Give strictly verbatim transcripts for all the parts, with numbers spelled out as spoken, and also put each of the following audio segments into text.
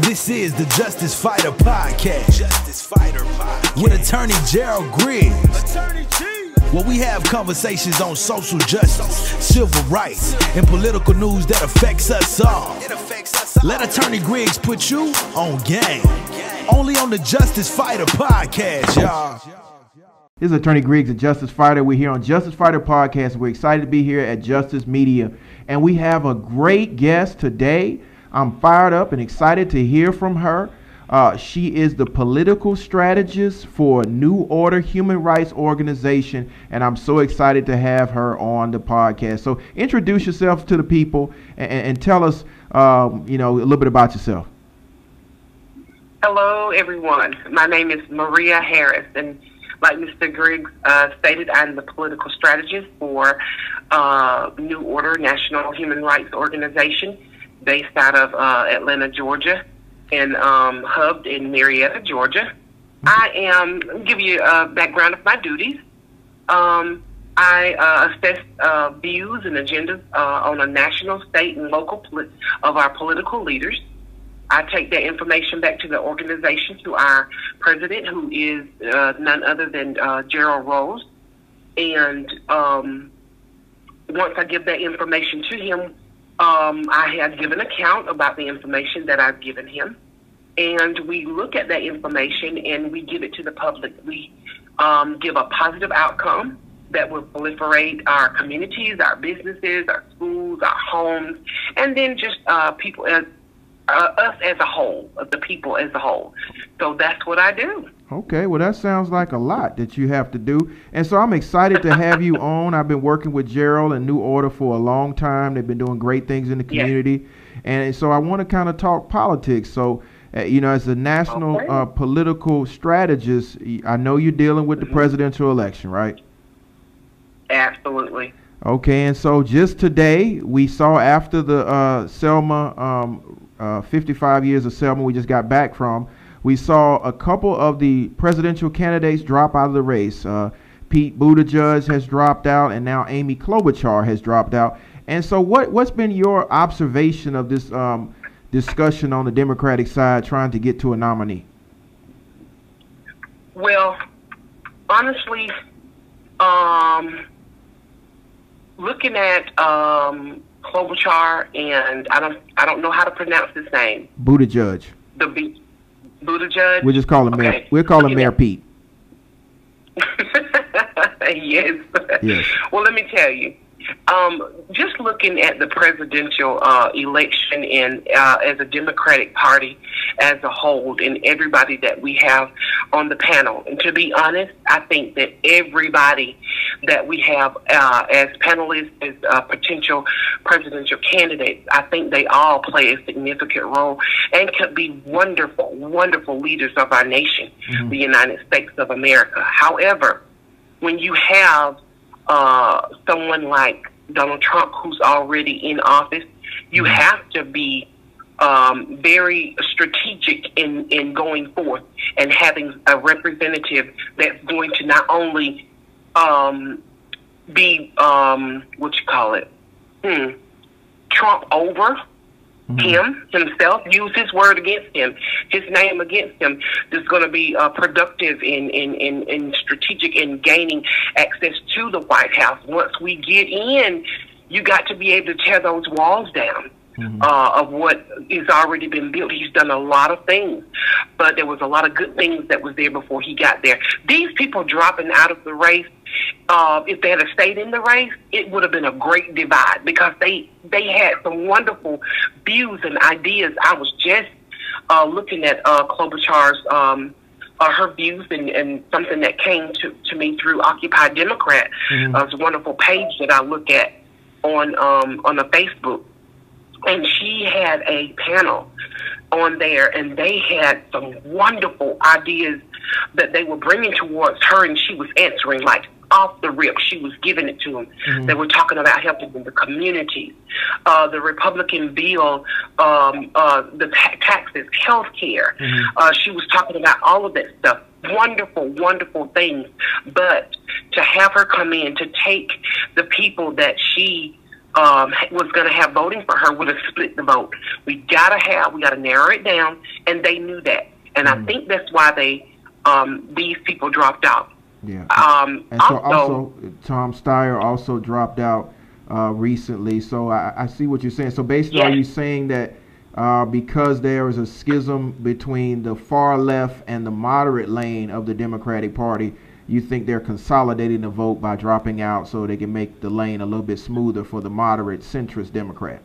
This is the Justice Fighter Podcast. Justice Fighter Podcast. With attorney Gerald Griggs. Attorney G. Where we have conversations on social justice, civil rights, and political news that affects us all. It affects us all. Let attorney Griggs put you on game. Only on the Justice Fighter Podcast, y'all. This is Attorney Griggs at Justice Fighter. We're here on Justice Fighter Podcast. We're excited to be here at Justice Media. And we have a great guest today. I'm fired up and excited to hear from her. Uh, she is the political strategist for New Order Human Rights Organization, and I'm so excited to have her on the podcast. So introduce yourself to the people and, and tell us, um, you know, a little bit about yourself. Hello, everyone. My name is Maria Harris, and like Mister Griggs uh, stated, I'm the political strategist for uh, New Order National Human Rights Organization, based out of uh, Atlanta, Georgia, and um, hubbed in Marietta, Georgia. I am, let me give you a background of my duties. Um, I uh, assess uh, views and agendas uh, on a national, state, and local poli- of our political leaders. I take that information back to the organization, to our president, who is uh, none other than uh, Gerald Rose. And um, once I give that information to him, um, I have given account about the information that I've given him. And we look at that information and we give it to the public. We um, give a positive outcome that will proliferate our communities, our businesses, our schools, our homes, and then just uh, people as Uh, us as a whole, the people as a whole. So that's what I do. Okay, well, that sounds like a lot that you have to do. And so I'm excited to have you on. I've been working with Gerald and New Order for a long time. They've been doing great things in the community. Yes. And so I want to kind of talk politics. So, uh, you know, as a national okay. uh, political strategist, I know you're dealing with mm-hmm. the presidential election, right? Absolutely. Okay, and so just today, we saw after the uh, Selma um Uh, fifty-five years of Selma we just got back from, we saw a couple of the presidential candidates drop out of the race. Uh, Pete Buttigieg has dropped out, and now Amy Klobuchar has dropped out. And so what, what's been your observation of this um, discussion on the Democratic side trying to get to a nominee? Well, honestly, um, looking at um, Klobuchar and I don't I don't know how to pronounce his name. Buttigieg. The B, Buttigieg. We'll just call him okay. Mayor. We'll call him yeah. Mayor Pete. yes. yes. Well, let me tell you. Um, just looking at the presidential uh, election and uh, as a Democratic Party as a whole, and everybody that we have on the panel. And to be honest, I think that everybody that we have uh, as panelists, as uh, potential presidential candidates, I think they all play a significant role and could be wonderful, wonderful leaders of our nation, mm-hmm. the United States of America. However, when you have Uh, someone like Donald Trump, who's already in office, you have to be um, very strategic in, in going forth and having a representative that's going to not only um, be, um, what you call it, hmm, Trump over mm-hmm. him, himself, use his word against him, his name against him, that's going to be uh, productive in, in, in, in strategic in gaining access to the White House. Once we get in, you got to be able to tear those walls down mm-hmm. uh, of what is already been built. He's done a lot of things, but there was a lot of good things that was there before he got there. These people dropping out of the race, Uh, if they had stayed in the race, it would have been a great divide because they, they had some wonderful views and ideas. I was just uh, looking at uh, Klobuchar's, um, uh, her views and, and something that came to, to me through Occupy Democrat. Mm-hmm. Uh, it's a wonderful page that I look at on, um, on the Facebook. And she had a panel on there, and they had some wonderful ideas that they were bringing towards her, and she was answering like, off the rip, she was giving it to them. Mm-hmm. They were talking about helping the communities, uh, the Republican bill, um, uh, the ta- taxes, health care. Mm-hmm. Uh, she was talking about all of that stuff. Wonderful, wonderful things. But to have her come in to take the people that she um, was going to have voting for her would have split the vote. We gotta have, we gotta narrow it down, and they knew that, and mm. I think that's why they um, these people dropped out. Yeah. Um, and so also, also, Tom Steyer also dropped out uh, recently. So I, I see what you're saying. So basically, yes. Are you saying that uh, because there is a schism between the far left and the moderate lane of the Democratic Party, you think they're consolidating the vote by dropping out so they can make the lane a little bit smoother for the moderate centrist Democrat?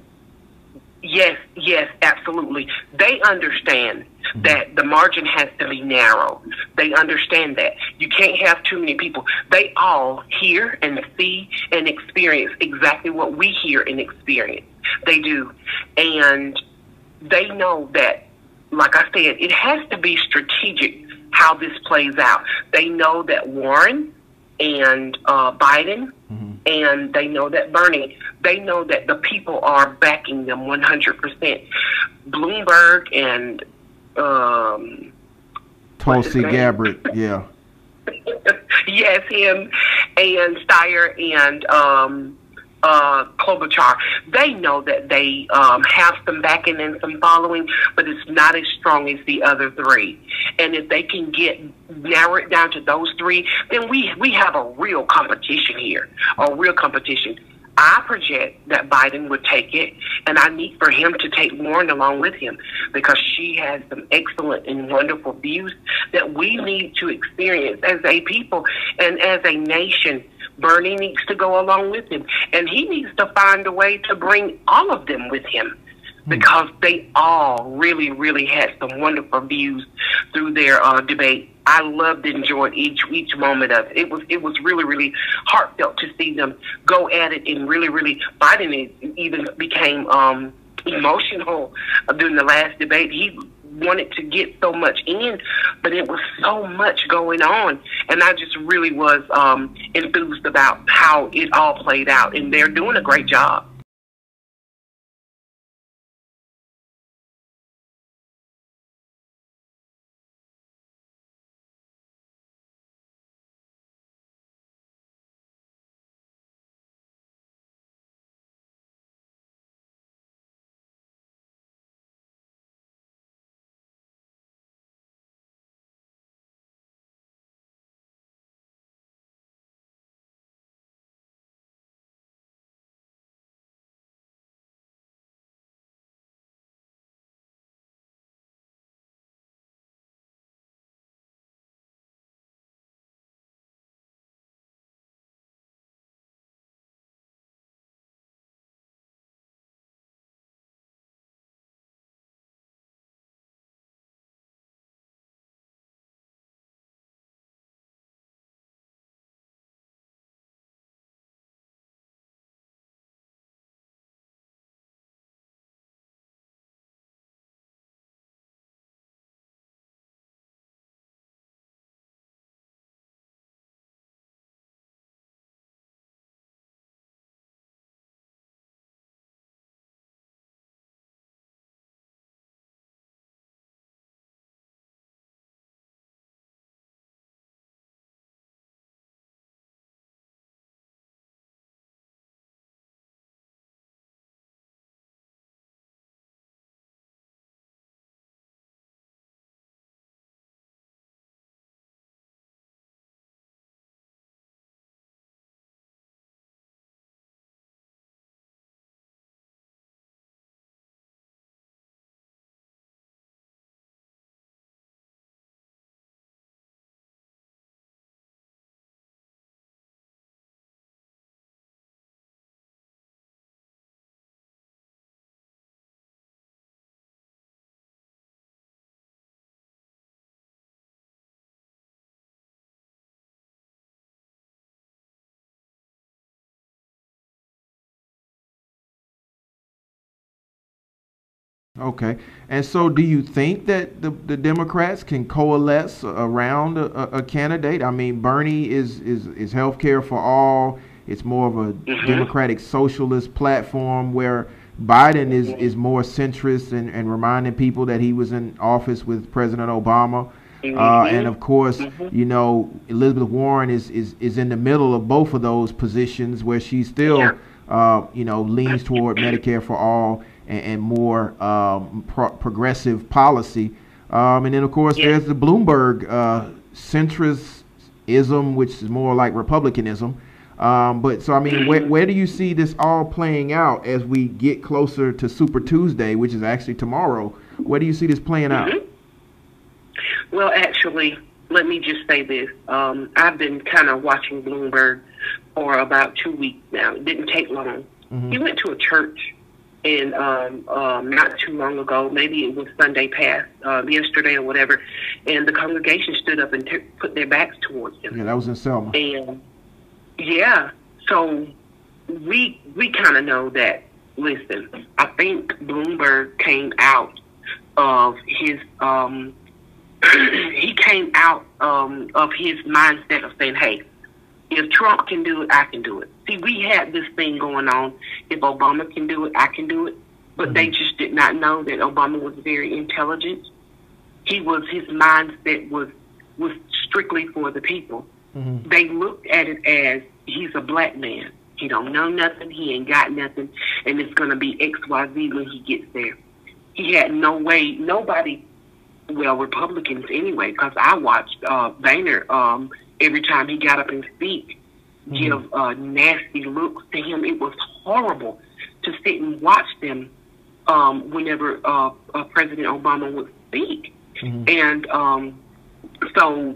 Yes, yes, absolutely. They understand mm-hmm. that the margin has to be narrow. They understand that. You can't have too many people. They all hear and see and experience exactly what we hear and experience. They do. And they know that, like I said, it has to be strategic how this plays out. They know that Warren and uh, Biden mm-hmm. and they know that Bernie, they know that the people are backing them one hundred percent. Bloomberg and um, Tulsi Gabbard, yeah. Yes, him and Steyer and um, uh, Klobuchar. They know that they um, have some backing and some following, but it's not as strong as the other three. And if they can get narrow it down to those three, then we, we have a real competition here, a real competition. I project that Biden would take it, and I need for him to take Warren along with him because she has some excellent and wonderful views that we need to experience as a people and as a nation. Bernie needs to go along with him, and he needs to find a way to bring all of them with him because they all really, really had some wonderful views through their uh, debate. I loved and enjoyed each each moment of it. It was, it was really, really heartfelt to see them go at it, and really, really, Biden even became um, emotional during the last debate. He wanted to get so much in, but it was so much going on, and I just really was um, enthused about how it all played out, and they're doing a great job. Okay. And so do you think that the, the Democrats can coalesce around a, a candidate? I mean, Bernie is, is, is health care for all. It's more of a mm-hmm. democratic socialist platform, where Biden is, is more centrist and, and reminding people that he was in office with President Obama. Mm-hmm. Uh, and of course, mm-hmm. you know, Elizabeth Warren is, is, is in the middle of both of those positions, where she's still... Yeah. uh, you know, leans toward Medicare for all and, and more um, pro progressive policy. Um, and then, of course, yeah. there's the Bloomberg uh, centrism, which is more like Republicanism. Um, but so, I mean, where, where do you see this all playing out as we get closer to Super Tuesday, which is actually tomorrow? Where do you see this playing mm-hmm. out? Well, actually, let me just say this. Um, I've been kind of watching Bloomberg for about two weeks now. It didn't take long. Mm-hmm. He went to a church and um, um, not too long ago, maybe it was Sunday past, uh, yesterday or whatever, and the congregation stood up and t put their backs towards him. Yeah, that was in Selma. And yeah, so we we kind of know that. Listen, I think Bloomberg came out of his um, he came out um, of his mindset of saying, "Hey, if Trump can do it, I can do it." See, we had this thing going on. If Obama can do it, I can do it. But mm-hmm. they just did not know that Obama was very intelligent. He was his mindset was was strictly for the people. Mm-hmm. They looked at it as he's a black man. He don't know nothing. He ain't got nothing. And it's going to be X Y Z when he gets there. He had no way, nobody, well, Republicans anyway, because I watched uh, Boehner um, every time he got up and speak, mm-hmm. give uh, nasty looks to him. It was horrible to sit and watch them um, whenever uh, uh, President Obama would speak. Mm-hmm. And um, so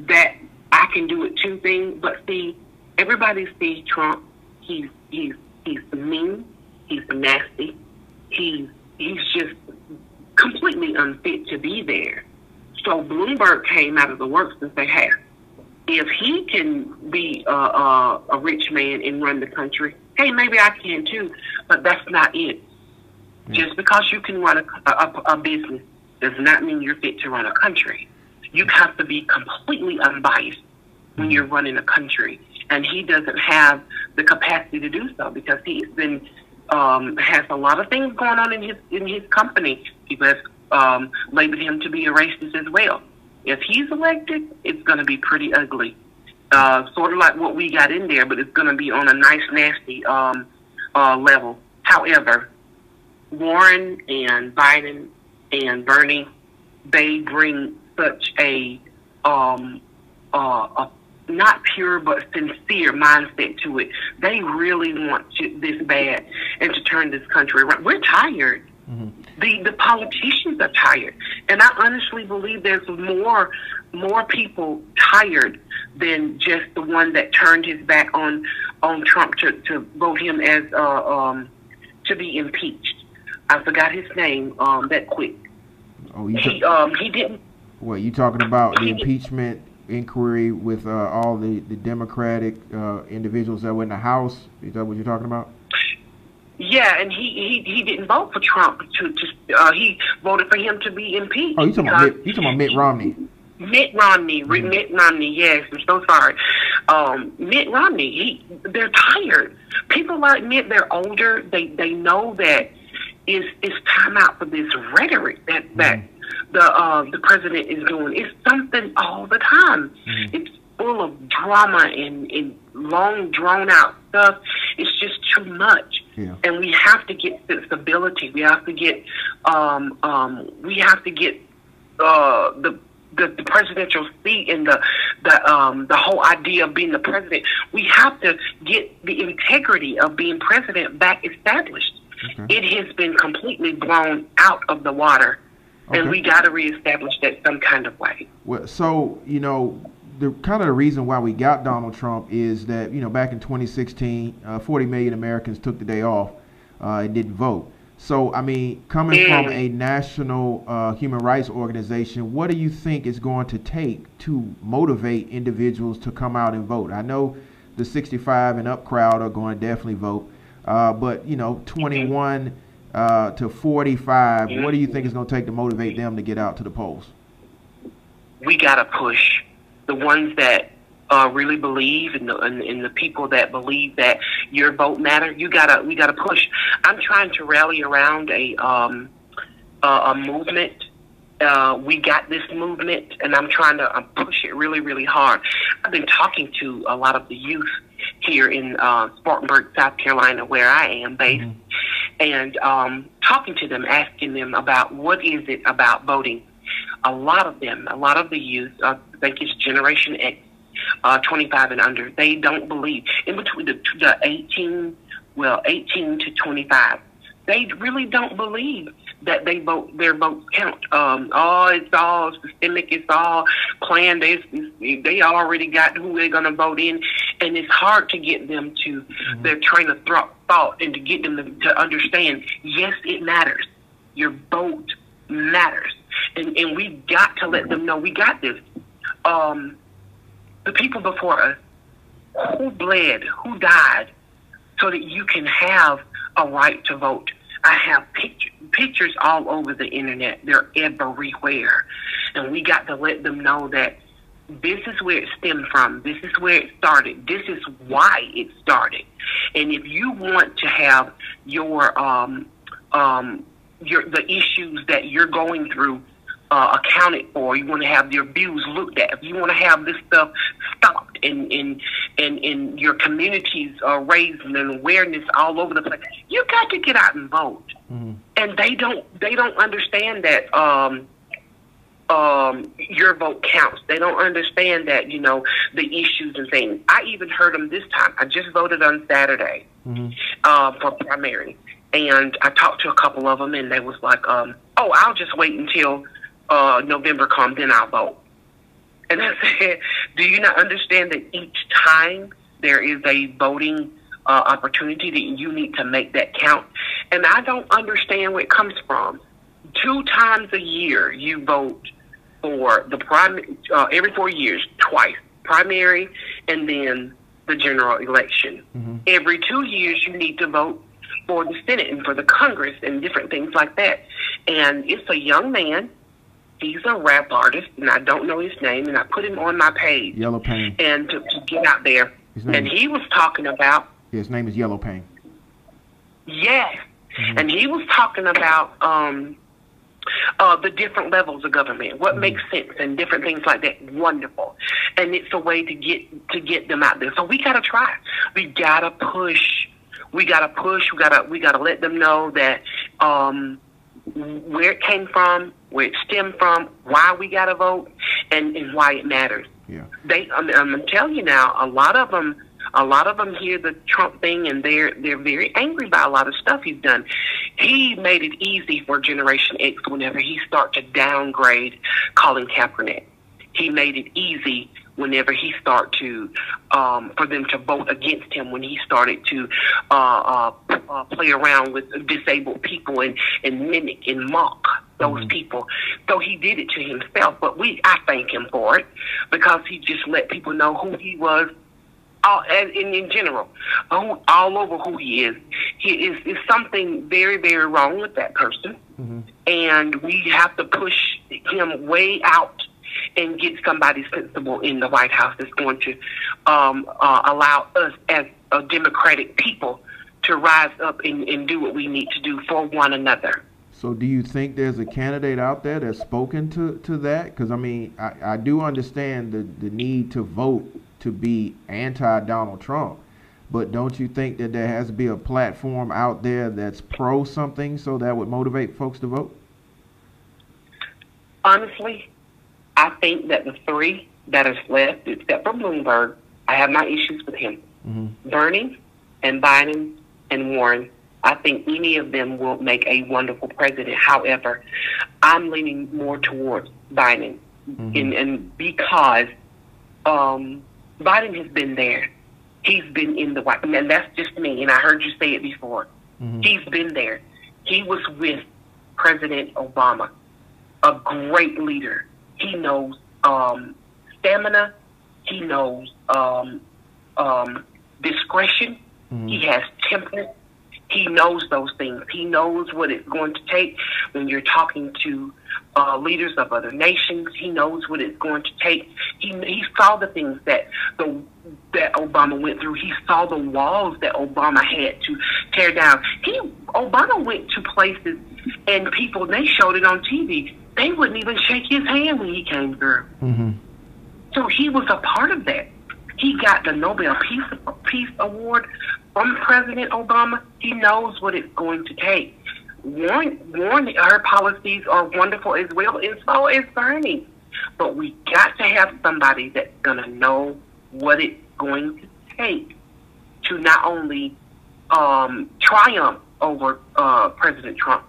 that... I can do it too thing, but see, everybody sees Trump. He's he's he's mean. He's nasty. He's he's just completely unfit to be there. So Bloomberg came out of the works and said, "Hey, if he can be a, a, a rich man and run the country, hey, maybe I can too." But that's not it. Mm-hmm. Just because you can run a, a, a business does not mean you're fit to run a country. You have to be completely unbiased when you're running a country, and he doesn't have the capacity to do so because he's been um, has a lot of things going on in his in his company. People have um, labeled him to be a racist as well. If he's elected, it's going to be pretty ugly, uh, sort of like what we got in there, but it's going to be on a nice, nasty um, uh, level. However, Warren and Biden and Bernie, they bring such a, um, uh, a not pure but sincere mindset to it. They really want to, this bad and to turn this country around. We're tired. Mm-hmm. The the politicians are tired, and I honestly believe there's more more people tired than just the one that turned his back on on Trump to, to vote him as uh, um, to be impeached. I forgot his name um, that quick. Oh, you he um, he didn't. What you talking about, the impeachment inquiry with uh, all the, the Democratic uh, individuals that were in the House? Is that what you're talking about? Yeah, and he, he, he didn't vote for Trump. To, to uh, He voted for him to be impeached. Oh, you're talking, about, you're talking about Mitt Romney. Mitt Romney. Mm-hmm. Mitt Romney, yes. I'm so sorry. Um, Mitt Romney, he, they're tired. People like Mitt, they're older. They they know that it's, it's time out for this rhetoric that mm-hmm. that. The uh, the president is doing. It's something all the time. Mm-hmm. It's full of drama and, and long drawn out stuff. It's just too much, yeah. and we have to get sensibility. We have to get um, um, we have to get uh, the, the the presidential seat and the the um, the whole idea of being the president. We have to get the integrity of being president back established. Okay. It has been completely blown out of the water. Okay. And we got to reestablish that some kind of way. Well, so, you know, the kind of the reason why we got Donald Trump is that, you know, back in twenty sixteen, uh, forty million Americans took the day off uh, and didn't vote. So, I mean, coming and, from a national uh, human rights organization, what do you think it's going to take to motivate individuals to come out and vote? I know the sixty-five and up crowd are going to definitely vote, uh, but, you know, twenty-one... Mm-hmm. Uh, to forty-five, what do you think it's going to take to motivate them to get out to the polls? We got to push. The ones that uh, really believe and the, and, and the people that believe that your vote matter, you gotta, we got to push. I'm trying to rally around a, um, uh, a movement. Uh, we got this movement, and I'm trying to uh, push it really, really hard. I've been talking to a lot of the youth here in uh, Spartanburg, South Carolina, where I am based, mm-hmm. and um, talking to them, asking them about what is it about voting. A lot of them, a lot of the youth, uh, I think it's Generation X, uh, twenty-five and under, they don't believe. In between the, the eighteen, well, eighteen to twenty-five, they really don't believe that they vote, their votes count. Um, oh, it's all systemic, it's all planned, they, they already got who they're going to vote in, and it's hard to get them to mm-hmm. their train of thought and to get them to, to understand, yes, it matters. Your vote matters. And, and we got to let them know we got this. Um, the people before us, who bled, who died, so that you can have a right to vote. I have picture, pictures all over the internet. They're everywhere. And we got to let them know that this is where it stemmed from. This is where it started. This is why it started. And if you want to have your um, um, your the issues that you're going through uh, accounted for, you want to have your views looked at, if you want to have this stuff stopped and in in, in, in your communities uh, raising an awareness all over the place, you got to get out and vote. Mm-hmm. And they don't they don't understand that. Um, Um, your vote counts. They don't understand that, you know, the issues and things. I even heard them this time. I just voted on Saturday mm-hmm. uh, for primary, and I talked to a couple of them, and they was like, um, oh, I'll just wait until uh, November comes, then I'll vote. And I said, do you not understand that each time there is a voting uh, opportunity that you need to make that count? And I don't understand where it comes from. Two times a year you vote for the primary, uh, every four years, twice, primary and then the general election. Mm-hmm. Every two years you need to vote for the Senate and for the Congress and different things like that. And it's a young man. He's a rap artist, and I don't know his name, and I put him on my page. Yellow Payne. And to, to get out there. And he was talking about. His name is Yellow Payne. Yes. Mm-hmm. And he was talking about um, Uh, the different levels of government, what makes sense, and different things like that. Wonderful. And it's a way to get to get them out there. So we gotta try. We gotta push. We gotta push. We gotta we gotta let them know that um, where it came from, where it stemmed from, why we gotta vote, and, and why it matters. Yeah. They, I'm, I'm telling you now, a lot of them, a lot of them hear the Trump thing, and they're they're very angry about a lot of stuff he's done. He made it easy for Generation X whenever he started to downgrade Colin Kaepernick. He made it easy whenever he started to, um, for them to vote against him, when he started to uh, uh, uh, play around with disabled people and, and mimic and mock those mm-hmm. people. So he did it to himself, but we I thank him for it, because he just let people know who he was. All, and in general, all, all over who he is, he is, is something very, very wrong with that person. Mm-hmm. And we have to push him way out and get somebody sensible in the White House that's going to um, uh, allow us as a democratic people to rise up and, and do what we need to do for one another. So do you think there's a candidate out there that's spoken to, to that? Because, I mean, I, I do understand the, the need to vote to be anti-Donald Trump, but don't you think that there has to be a platform out there that's pro something, so that would motivate folks to vote? Honestly, I think that the three that is left, except for Bloomberg, I have my issues with him. Mm-hmm. Bernie and Biden and Warren, I think any of them will make a wonderful president. However, I'm leaning more towards Biden, mm-hmm. and, and because um, Biden has been there. He's been in the White House. And that's just me, and I heard you say it before. Mm-hmm. He's been there. He was with President Obama, a great leader. He knows um, stamina. He knows um, um, discretion. Mm-hmm. He has temperance. He knows those things. He knows what it's going to take when you're talking to uh, leaders of other nations. He knows what it's going to take. He, he saw the things that the, that Obama went through. He saw the walls that Obama had to tear down. He Obama went to places, and people, they showed it on T V. They wouldn't even shake his hand when he came through. Mm-hmm. So he was a part of that. He got the Nobel Peace Peace Award from President Obama, he knows what it's going to take. Warren, Warren, her policies are wonderful as well, and so is Bernie. But we got to have somebody that's going to know what it's going to take to not only um, triumph over uh, President Trump,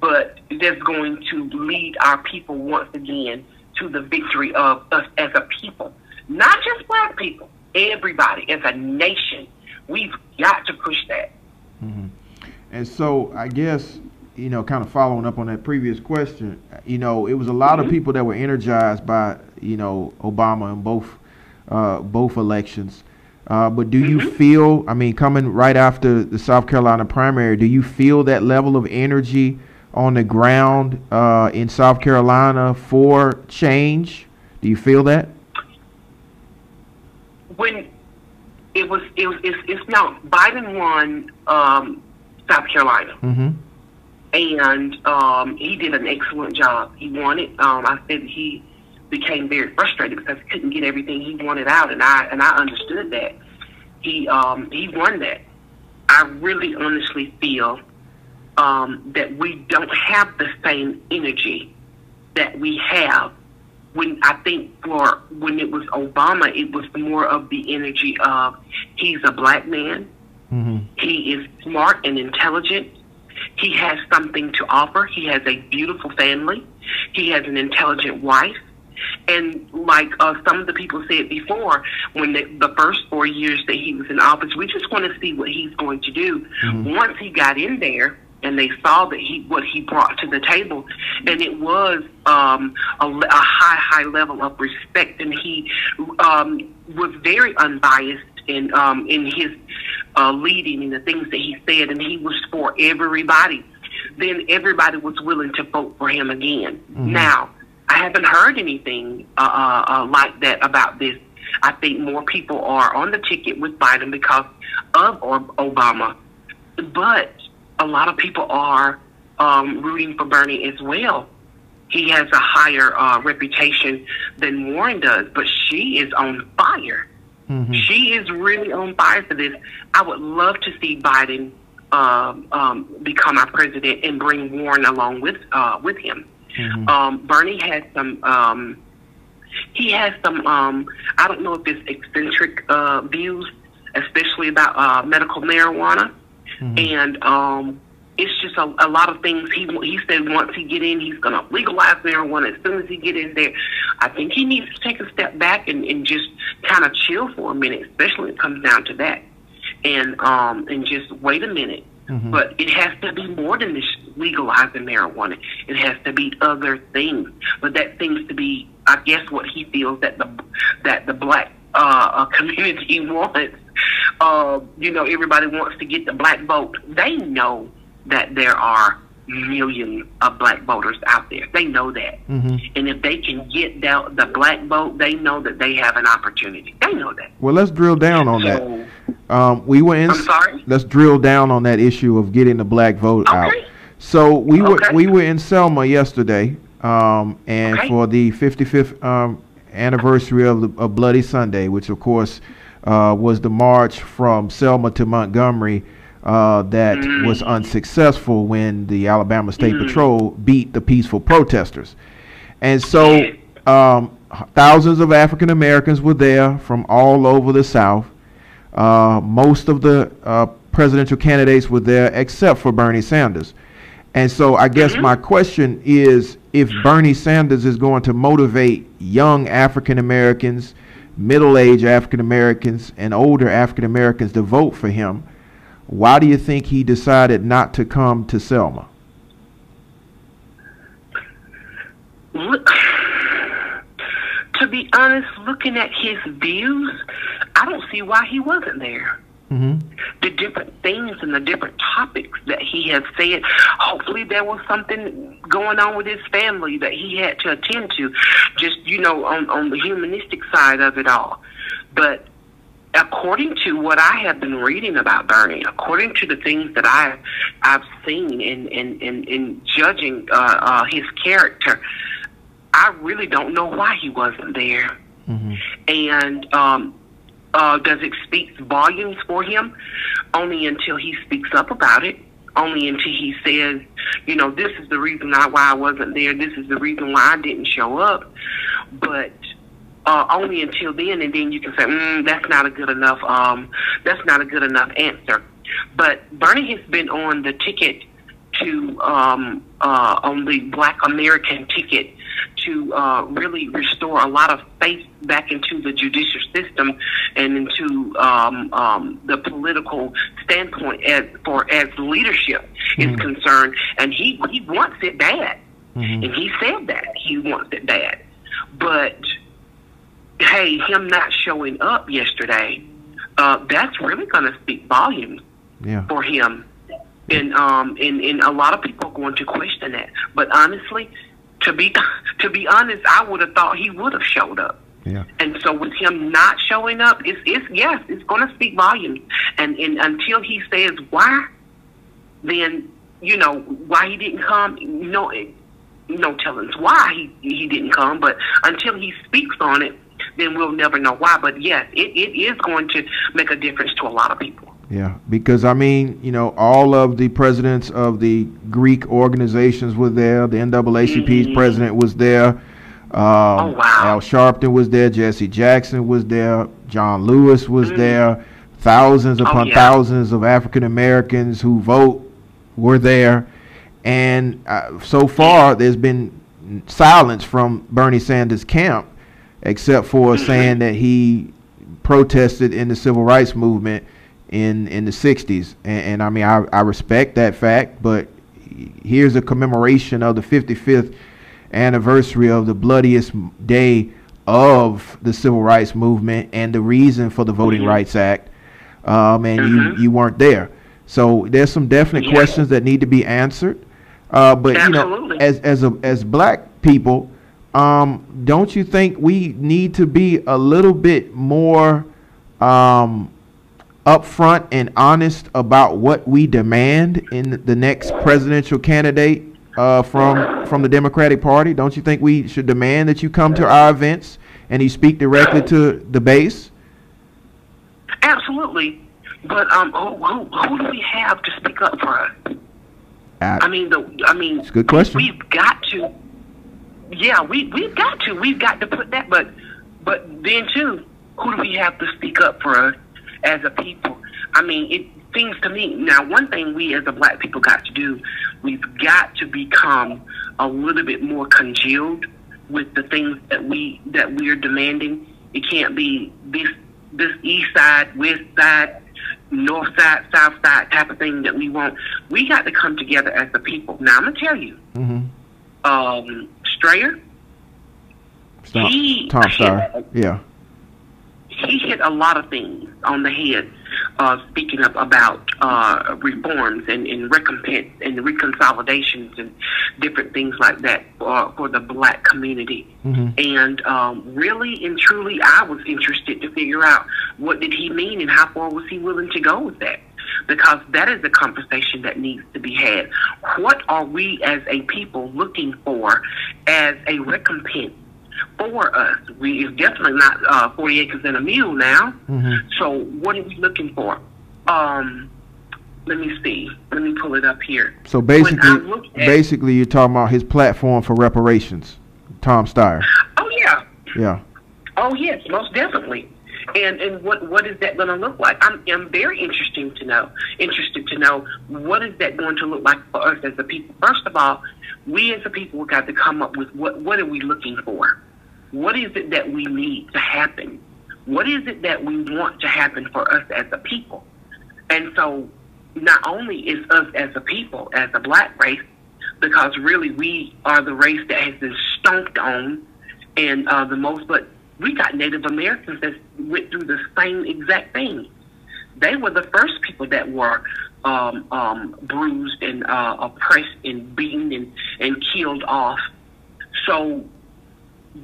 but that's going to lead our people once again to the victory of us as a people. Not just black people, everybody, as a nation. We've got to push that. Mm-hmm. And so I guess, you know, kind of following up on that previous question, you know, it was a lot mm-hmm. of people that were energized by, you know, Obama in both uh, both elections. Uh, but do mm-hmm. you feel, I mean, coming right after the South Carolina primary, do you feel that level of energy on the ground uh, in South Carolina for change? Do you feel that? When it was, it was, it's, it's now Biden won um, South Carolina, mm-hmm. and um, he did an excellent job. He won it. Um, I said he became very frustrated because he couldn't get everything he wanted out, and I and I understood that. He um, he won that. I really honestly feel um, that we don't have the same energy that we have. When I think for when it was Obama, it was more of the energy of he's a black man, mm-hmm. he is smart and intelligent, he has something to offer, he has a beautiful family, he has an intelligent wife, and like uh, some of the people said before, when the, the first four years that he was in office, we just want to see what he's going to do. Mm-hmm. Once he got in there, and they saw that he what he brought to the table, and it was um, a, a high, high level of respect. And he um, was very unbiased in um, in his uh, leading and the things that he said, and he was for everybody. Then everybody was willing to vote for him again. Mm-hmm. Now, I haven't heard anything uh, uh, like that about this. I think more people are on the ticket with Biden because of Obama. But a lot of people are um, rooting for Bernie as well. He has a higher uh, reputation than Warren does, but she is on fire. Mm-hmm. She is really on fire for this. I would love to see Biden um, um, become our president and bring Warren along with uh, with him. Mm-hmm. Um, Bernie has some. Um, he has some. Um, I don't know if it's eccentric uh, views, especially about uh, medical marijuana. Mm-hmm. And um, it's just a, a lot of things. He he said once he get in, he's going to legalize marijuana as soon as he get in there. I think he needs to take a step back and, and just kind of chill for a minute, especially when it comes down to that, and um, and just wait a minute. Mm-hmm. But it has to be more than just legalizing marijuana. It has to be other things. But that seems to be, I guess, what he feels that the that the black uh, community wants. Uh, you know, everybody wants to get the black vote. They know that there are millions of black voters out there. They know that. Mm-hmm. And if they can get the, the black vote, they know that they have an opportunity. They know that. Well, let's drill down on so, that. Um, we were in, I'm sorry? Let's drill down on that issue of getting the black vote okay. out. So we were, okay. we were in Selma yesterday um, and okay. for the fifty-fifth um, anniversary of, the, of Bloody Sunday, which, of course, Uh, was the march from Selma to Montgomery uh, that mm. was unsuccessful when the Alabama State mm. Patrol beat the peaceful protesters. And so um, thousands of African Americans were there from all over the South. Uh, most of the uh, presidential candidates were there except for Bernie Sanders. And so I guess mm-hmm. my question is, if Bernie Sanders is going to motivate young African Americans, middle-aged African-Americans and older African-Americans to vote for him, why do you think he decided not to come to Selma? Look, to be honest, looking at his views, I don't see why he wasn't there. Mm-hmm. The different things and the different topics that he has said. Hopefully there was something going on with his family that he had to attend to, just, you know, on, on the humanistic side of it all. But according to what I have been reading about Bernie, according to the things that I, I've seen in, in, in, in judging uh, uh, his character, I really don't know why he wasn't there. Mm-hmm. And um, Uh, does it speak volumes for him? Only until he speaks up about it. Only until he says, you know, this is the reason why I wasn't there. This is the reason why I didn't show up. But uh, only until then, and then you can say, mm, that's not a good enough. Um, that's not a good enough answer. But Bernie has been on the ticket to um, uh, on the Black American ticket to uh, really restore a lot of faith back into the judicial system and into um, um, the political standpoint as for as leadership mm-hmm. is concerned. And he, he wants it bad. Mm-hmm. And he said that he wants it bad. But, hey, him not showing up yesterday, uh, that's really going to speak volumes yeah. for him. And, um, and, and a lot of people are going to question that. But honestly, To be to be honest, I would have thought he would have showed up. Yeah. And so with him not showing up, it's, it's yes, it's going to speak volumes. And, and until he says why, then, you know, why he didn't come, no, no telling us why he, he didn't come. But until he speaks on it, then we'll never know why. But, yes, it, it is going to make a difference to a lot of people. Yeah, because, I mean, you know, all of the presidents of the Greek organizations were there. The N double A C P's mm-hmm. president was there. Um, oh, wow. Al Sharpton was there. Jesse Jackson was there. John Lewis was mm-hmm. there. Thousands upon oh, yeah. thousands of African Americans who vote were there. And uh, so far, there's been silence from Bernie Sanders' camp, except for mm-hmm. saying that he protested in the civil rights movement in in the sixties, and, and I mean I, I respect that fact, but here's a commemoration of the fifty-fifth anniversary of the bloodiest day of the civil rights movement and the reason for the Voting mm-hmm. Rights Act, um, and mm-hmm. you, you weren't there. So there's some definite yeah. questions that need to be answered, uh, but Absolutely. you know, as as a, as black people, um, don't you think we need to be a little bit more um, upfront and honest about what we demand in the next presidential candidate uh, from from the Democratic Party? Don't you think we should demand that you come to our events and you speak directly to the base? Absolutely, but um, who, who, who do we have to speak up for us? I, I mean, the I mean, it's a good question. We've got to, yeah, we we've got to, we've got to put that. But but then too, who do we have to speak up for us? As a people, I mean, it seems to me now. One thing we as a black people got to do, we've got to become a little bit more congealed with the things that we that we're demanding. It can't be this this east side, west side, north side, south side type of thing that we want. We got to come together as a people. Now I'm gonna tell you, mm-hmm. um, Strayer, Stop. he, Tom Steyer, yeah. He hit a lot of things on the head, uh, speaking up about uh, reforms and, and recompense and reconsolidations and different things like that for, for the black community. Mm-hmm. And um, really and truly, I was interested to figure out what did he mean and how far was he willing to go with that? Because that is a conversation that needs to be had. What are we as a people looking for as a recompense for us? We is definitely not uh, forty acres and a mule now. Mm-hmm. So what are we looking for? Um, let me see. Let me pull it up here. So basically, basically, you're talking about his platform for reparations, Tom Steyer. Oh yeah. Yeah. Oh yes, most definitely. And and what what is that going to look like? I'm I'm very interesting to know. Interested to know what is that going to look like for us as a people. First of all, we as a people have got to come up with what what are we looking for? What is it that we need to happen? What is it that we want to happen for us as a people? And so not only is us as a people, as a black race, because really we are the race that has been stomped on and uh, the most, but we got Native Americans that went through the same exact thing. They were the first people that were um, um, bruised and uh, oppressed and beaten and, and killed off. So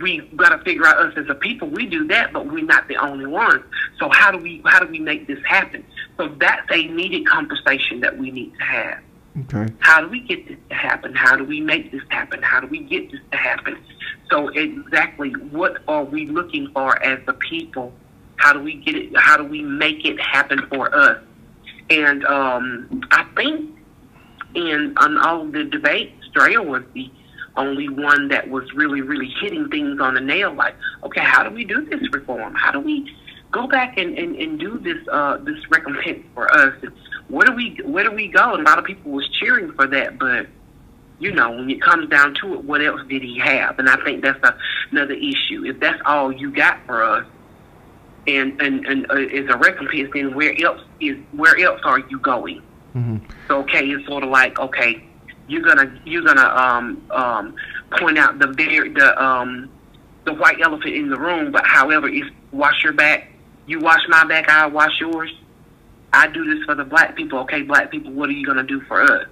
we've got to figure out us as a people. We do that, but we're not the only ones. So how do we how do we make this happen? So that's a needed conversation that we need to have. Okay. How do we get this to happen? How do we make this happen? How do we get this to happen? So exactly what are we looking for as a people? How do we get it? How do we make it happen for us? And um, I think in on all the debates, Strayer was the only one that was really, really hitting things on the nail. Like, okay, how do we do this reform? How do we go back and, and, and do this uh, this recompense for us? Where do we where do we go? And a lot of people was cheering for that, but you know, when it comes down to it, what else did he have? And I think that's a, another issue. If that's all you got for us, and and and uh, is a recompense, then where else is where else are you going? Mm-hmm. So okay, it's sort of like okay. You're gonna you're gonna um, um, point out the very the um, the white elephant in the room, but however, if wash your back, you wash my back, I wash yours. I do this for the black people. Okay, black people, what are you gonna do for us?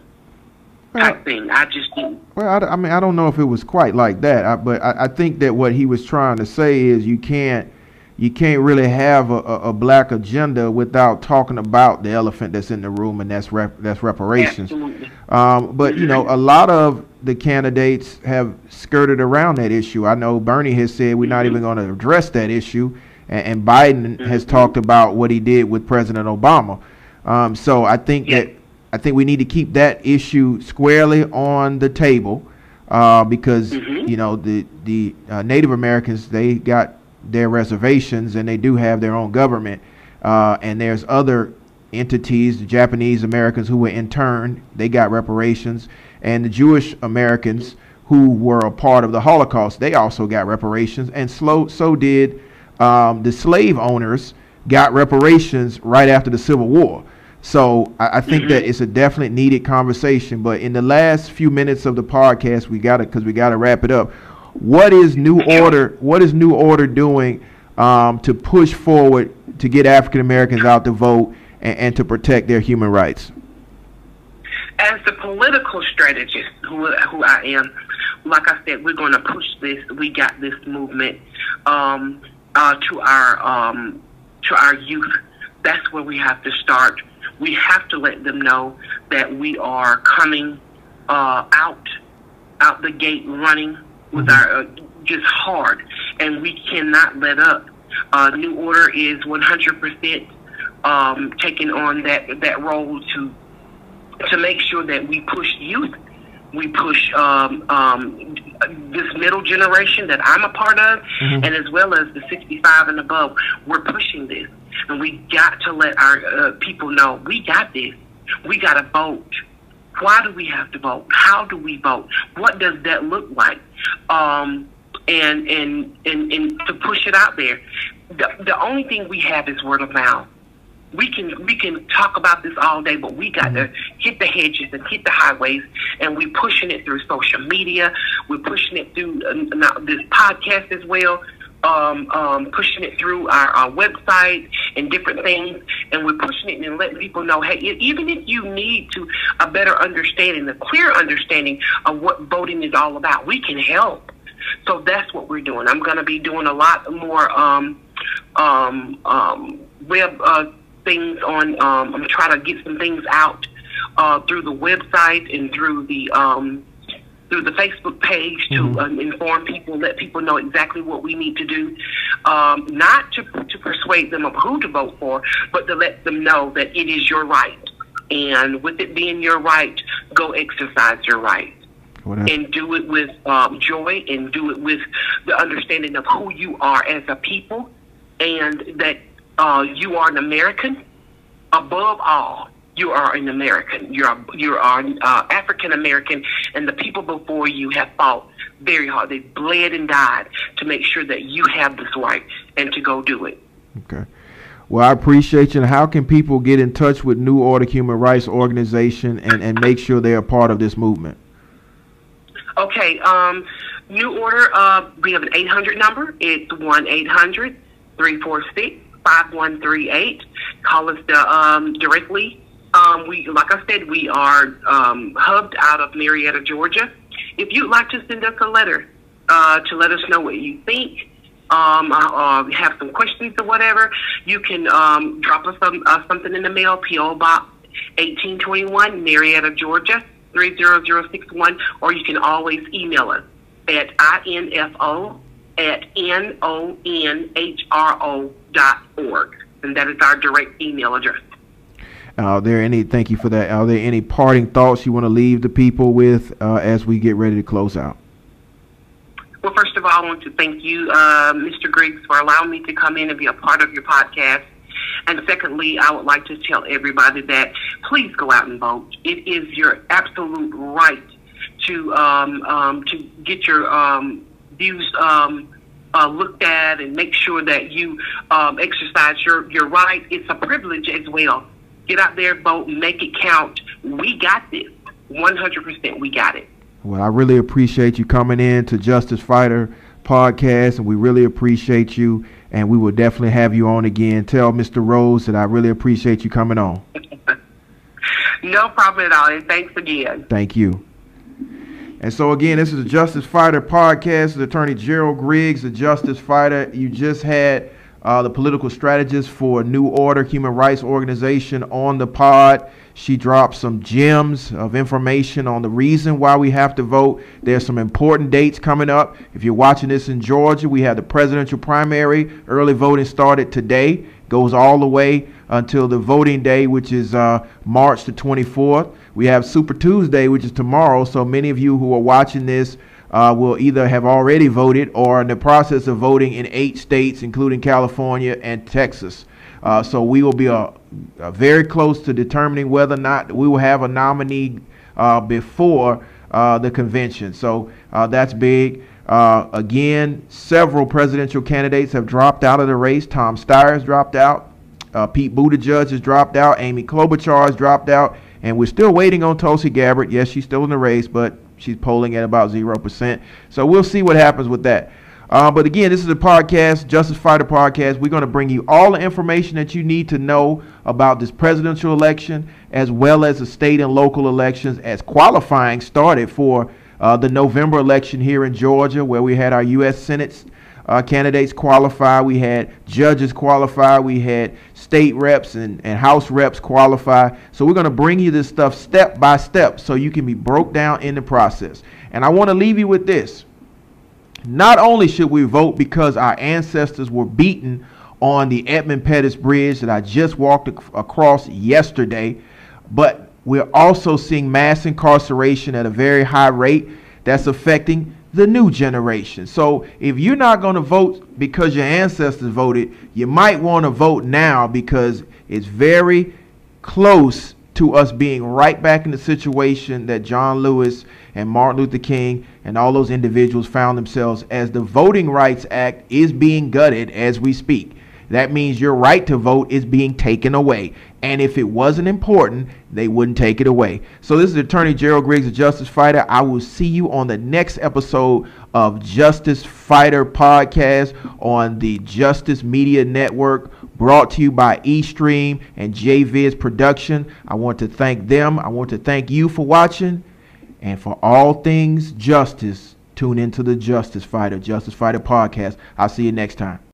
Well, type thing. I just didn't. Well, I, I mean, I don't know if it was quite like that, I, but I, I think that what he was trying to say is you can't you can't really have a, a, a black agenda without talking about the elephant that's in the room, and that's rep, that's reparations. Absolutely. Um, but, you know, a lot of the candidates have skirted around that issue. I know Bernie has said we're not even going to address that issue. And, and Biden has talked about what he did with President Obama. Um, so I think yeah. that I think we need to keep that issue squarely on the table uh, because, mm-hmm. you know, the, the uh, Native Americans, they got their reservations and they do have their own government. Uh, and there's other entities, the Japanese Americans who were interned, they got reparations, and the Jewish Americans who were a part of the Holocaust, they also got reparations, and slow, so did um, the slave owners got reparations right after the Civil War. So I, I think mm-hmm. that it's a definitely needed conversation, but in the last few minutes of the podcast, we got to, because we got to wrap it up, what is New Order, what is New Order doing um, to push forward to get African Americans out to vote And, and to protect their human rights? As the political strategist who, who I am, like I said, we're going to push this. We got this movement um, uh, to our um, to our youth. That's where we have to start. We have to let them know that we are coming uh, out out the gate running with mm-hmm. our uh, just hard, and we cannot let up. Uh, New Order is one hundred percent. Um, taking on that that role to to make sure that we push youth, we push um, um, this middle generation that I'm a part of, mm-hmm. and as well as the sixty-five and above. We're pushing this, and we got to let our uh, people know we got this. We got to vote. Why do we have to vote? How do we vote? What does that look like? Um, and, and and and to push it out there. The, the only thing we have is word of mouth. We can we can talk about this all day, but we got to hit the hedges and hit the highways, and we're pushing it through social media. We're pushing it through uh, this podcast as well, um, um, pushing it through our, our website and different things, and we're pushing it and letting people know, hey, even if you need to a better understanding, a clear understanding of what voting is all about, we can help. So that's what we're doing. I'm going to be doing a lot more um, um, um, web uh things on, um, I'm trying to get some things out uh, through the website and through the um, through the Facebook page mm-hmm. to um, inform people, let people know exactly what we need to do, um, not to to persuade them of who to vote for, but to let them know that it is your right. And with it being your right, go exercise your right. Whatever. And do it with um, joy and do it with the understanding of who you are as a people and that Uh, you are an American. Above all, you are an American. You are you are an uh, African American, and the people before you have fought very hard. They bled and died to make sure that you have this right and to go do it. Okay. Well, I appreciate you. And how can people get in touch with New Order Human Rights Organization and, and make sure they are part of this movement? Okay. Um, New Order, uh, we have an eight hundred number. It's one eight hundred three four six five one three eight. Call us the, um, directly. Um, we, like I said, we are um, hubbed out of Marietta, Georgia. If you'd like to send us a letter uh, to let us know what you think, um, uh, have some questions or whatever, you can um, drop us some, uh, something in the mail. P O Box eighteen twenty-one, Marietta, Georgia three zero zero six one, or you can always email us at info at N O N H R O dot org. And that is our direct email address. Are there any, thank you for that. Are there any parting thoughts you want to leave the people with uh, as we get ready to close out? Well, first of all, I want to thank you, uh, Mister Griggs, for allowing me to come in and be a part of your podcast. And secondly, I would like to tell everybody that please go out and vote. It is your absolute right to um, um, to get your um, views um, uh, looked at and make sure that you um, exercise your, your right. It's a privilege as well. Get out there, vote, make it count. We got this. one hundred percent we got it. Well, I really appreciate you coming in to Justice Fighter Podcast, and we really appreciate you, and we will definitely have you on again. Tell Mister Rose that I really appreciate you coming on. No problem at all, and thanks again. Thank you. And so, again, this is the Justice Fighter Podcast. This is Attorney Gerald Griggs, the Justice Fighter. You just had... Uh, the political strategist for New Order Human Rights Organization on the pod. She dropped some gems of information on the reason why we have to vote. There's some important dates coming up. If you're watching this in Georgia, we have the presidential primary. Early voting started today. Goes all the way until the voting day, which is uh, March the twenty-fourth. We have Super Tuesday, which is tomorrow. So many of you who are watching this Uh, will either have already voted or are in the process of voting in eight states, including California and Texas. Uh, so we will be uh, uh, very close to determining whether or not we will have a nominee uh, before uh, the convention. So uh, that's big. Uh, again, several presidential candidates have dropped out of the race. Tom Steyer has dropped out. Uh, Pete Buttigieg has dropped out. Amy Klobuchar has dropped out. And we're still waiting on Tulsi Gabbard. Yes, she's still in the race, but she's polling at about zero percent. So we'll see what happens with that. Uh, but again, this is a podcast, Justice Fighter Podcast. We're going to bring you all the information that you need to know about this presidential election, as well as the state and local elections, as qualifying started for uh, the November election here in Georgia, where we had our U S Senate uh, candidates qualify. We had judges qualify. We had state reps and, and house reps qualify. So we're going to bring you this stuff step by step so you can be broke down in the process. And I want to leave you with this. Not only should we vote because our ancestors were beaten on the Edmund Pettus Bridge that I just walked ac- across yesterday, but we're also seeing mass incarceration at a very high rate that's affecting the new generation. So if you're not going to vote because your ancestors voted, you might want to vote now, because it's very close to us being right back in the situation that John Lewis and Martin Luther King and all those individuals found themselves, as the Voting Rights Act is being gutted as we speak. That means your right to vote is being taken away. And if it wasn't important, they wouldn't take it away. So this is Attorney Gerald Griggs, the Justice Fighter. I will see you on the next episode of Justice Fighter Podcast on the Justice Media Network, brought to you by eStream and J Viz Production. I want to thank them. I want to thank you for watching. And for all things justice, tune into the Justice Fighter, Justice Fighter Podcast. I'll see you next time.